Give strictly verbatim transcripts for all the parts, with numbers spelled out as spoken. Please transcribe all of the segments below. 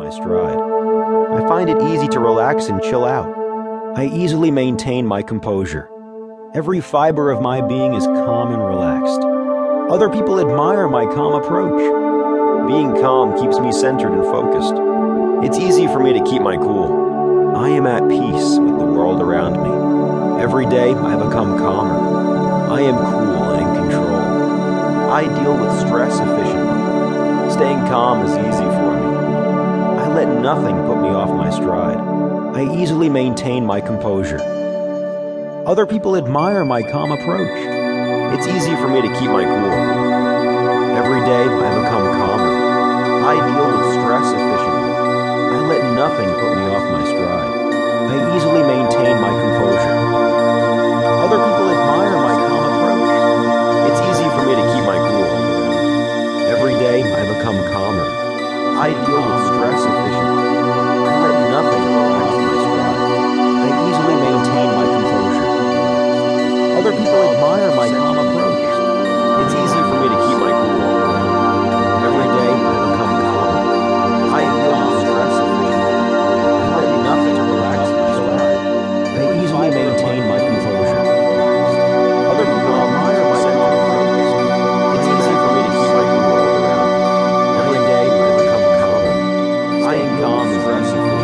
my stride. I find it easy to relax and chill out. I easily maintain my composure. Every fiber of my being is calm and relaxed. Other people admire my calm approach. Being calm keeps me centered and focused. It's easy for me to keep my cool. I am at peace with the world around me. Every day I become calmer. I am cool and in control. I deal with stress efficiently. Staying calm is easy for me. I let nothing put me off my stride. I easily maintain my composure. Other people admire my calm approach. It's easy for me to keep my cool. Every day I become calmer. I deal with stress efficiently. I let nothing put me off my stride. I easily maintain my composure. Other people admire my calm approach. It's easy for me to keep my cool. Every day I become calmer. I deal with stress efficiently. I let nothing put me off my stride. I easily maintain my composure. Other people admire my calm approach. It's easy for me to keep my cool. Every day I become calmer. I deal with stress efficiently. I let nothing to relax my stride. I easily maintain my composure. Other people admire my calm approach. It's easy for me to keep my cool. Every day I become calmer. I am calm and stress efficient.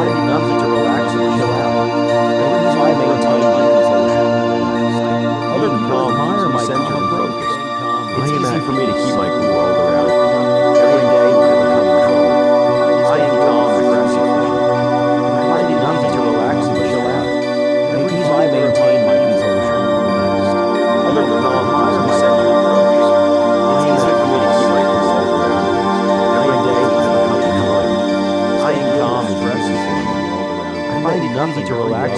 I let nothing to relax and chill out. I easily maintain my composure. Other people admire my calm approach. It's easy for me to keep my cool all around. Every day I become calmer. I am calm and stress efficient. I let nothing to relax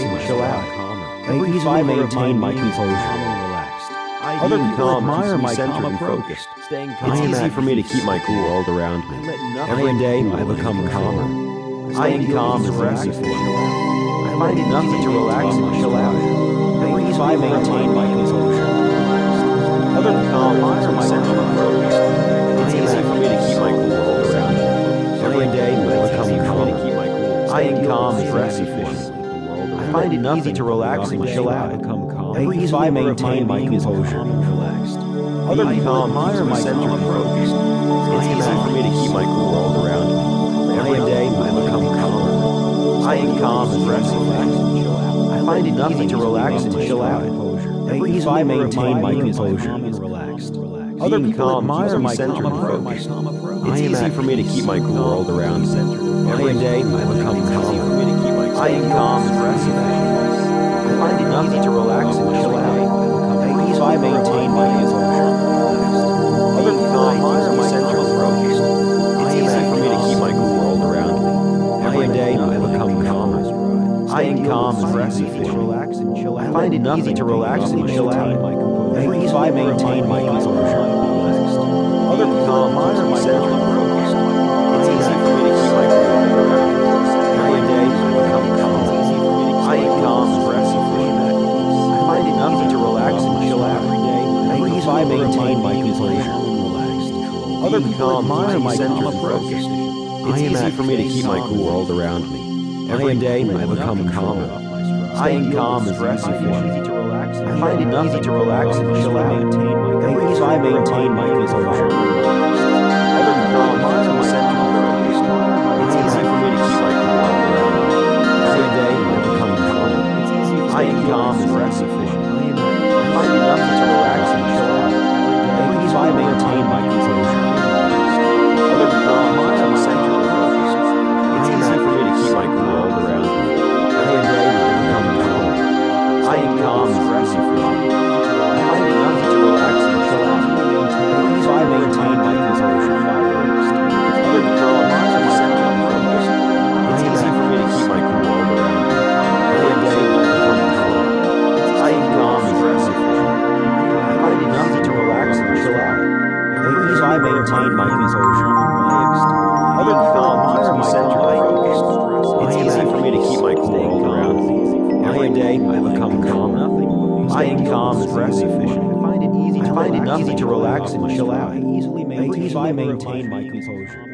and chill out. I easily maintain my composure. Other people admire my calm approach. It's easy for me to keep my cool all around. Every day I become calmer. I am calm and stress efficient. I let nothing to relax and chill out. I easily maintain my composure. Other people admire my calm and focused. It's easy for me to keep my cool all around me. Every day I become calmer. I am calm and stress efficient. I find it nothing to relax and chill out. I easily maintain my composure. Other people admire my calm and focused. It's easy for me to keep my cool all around me. Every day I become calmer. I am calm and stress efficient. I find it nothing to relax and chill out. I easily maintain my composure. Other people admire my calm approach. It's easy for me to keep my cool all around me. Every day I become calmer. I am calm and stress efficient. I find it nothing to relax and chill out. I easily maintain my composure. Other people admire my calm approach. It's easy for me to keep my cool all around me. Every day I become calmer. I am calm and stress efficient. I find it easy to relax and chill out. I easily maintain my composure. Other people admire my calm approach. It's easy for me to keep my cool all around me. Every day I become calmer. I am calm and stress efficient. I find it easy to relax and chill out. I easily maintain my composure. Other people admire my calm approach. It's easy for me to keep my cool all around me. Every day I become calm. I am calm and stress efficient. I find it easy to relax and chill out. I easily maintain my composure. Other people admire my calm approach. It's easy for me to keep my cool all around me. Every day I become calmer. I am calm and stress efficient. I find it easy to relax and chill out. I easily maintain my composure. Other people admire my calm approach. It's easy for me to keep my cool. I am calm and stress efficient. I find it nothing to relax and chill out. I easily maintain my composure. Other people admire my calm approach. It's easy for me to keep my cool all around me. Every day I become calmer. I am calm and stress efficient. I find it nothing to relax and chill out. I easily maintain my composure. Other people admire my calm approach. It's easy for me to keep my cool all around me. Every day I become calmer. I am calm and stress efficient. I find it easy to relax and chill out. I easily maintain my composure. Other people admire my calm approach. It's easy for me to keep my cool all around me. Every day I become calmer. I am calm and stress efficient. I find it easy to relax and chill out. I easily maintain my composure.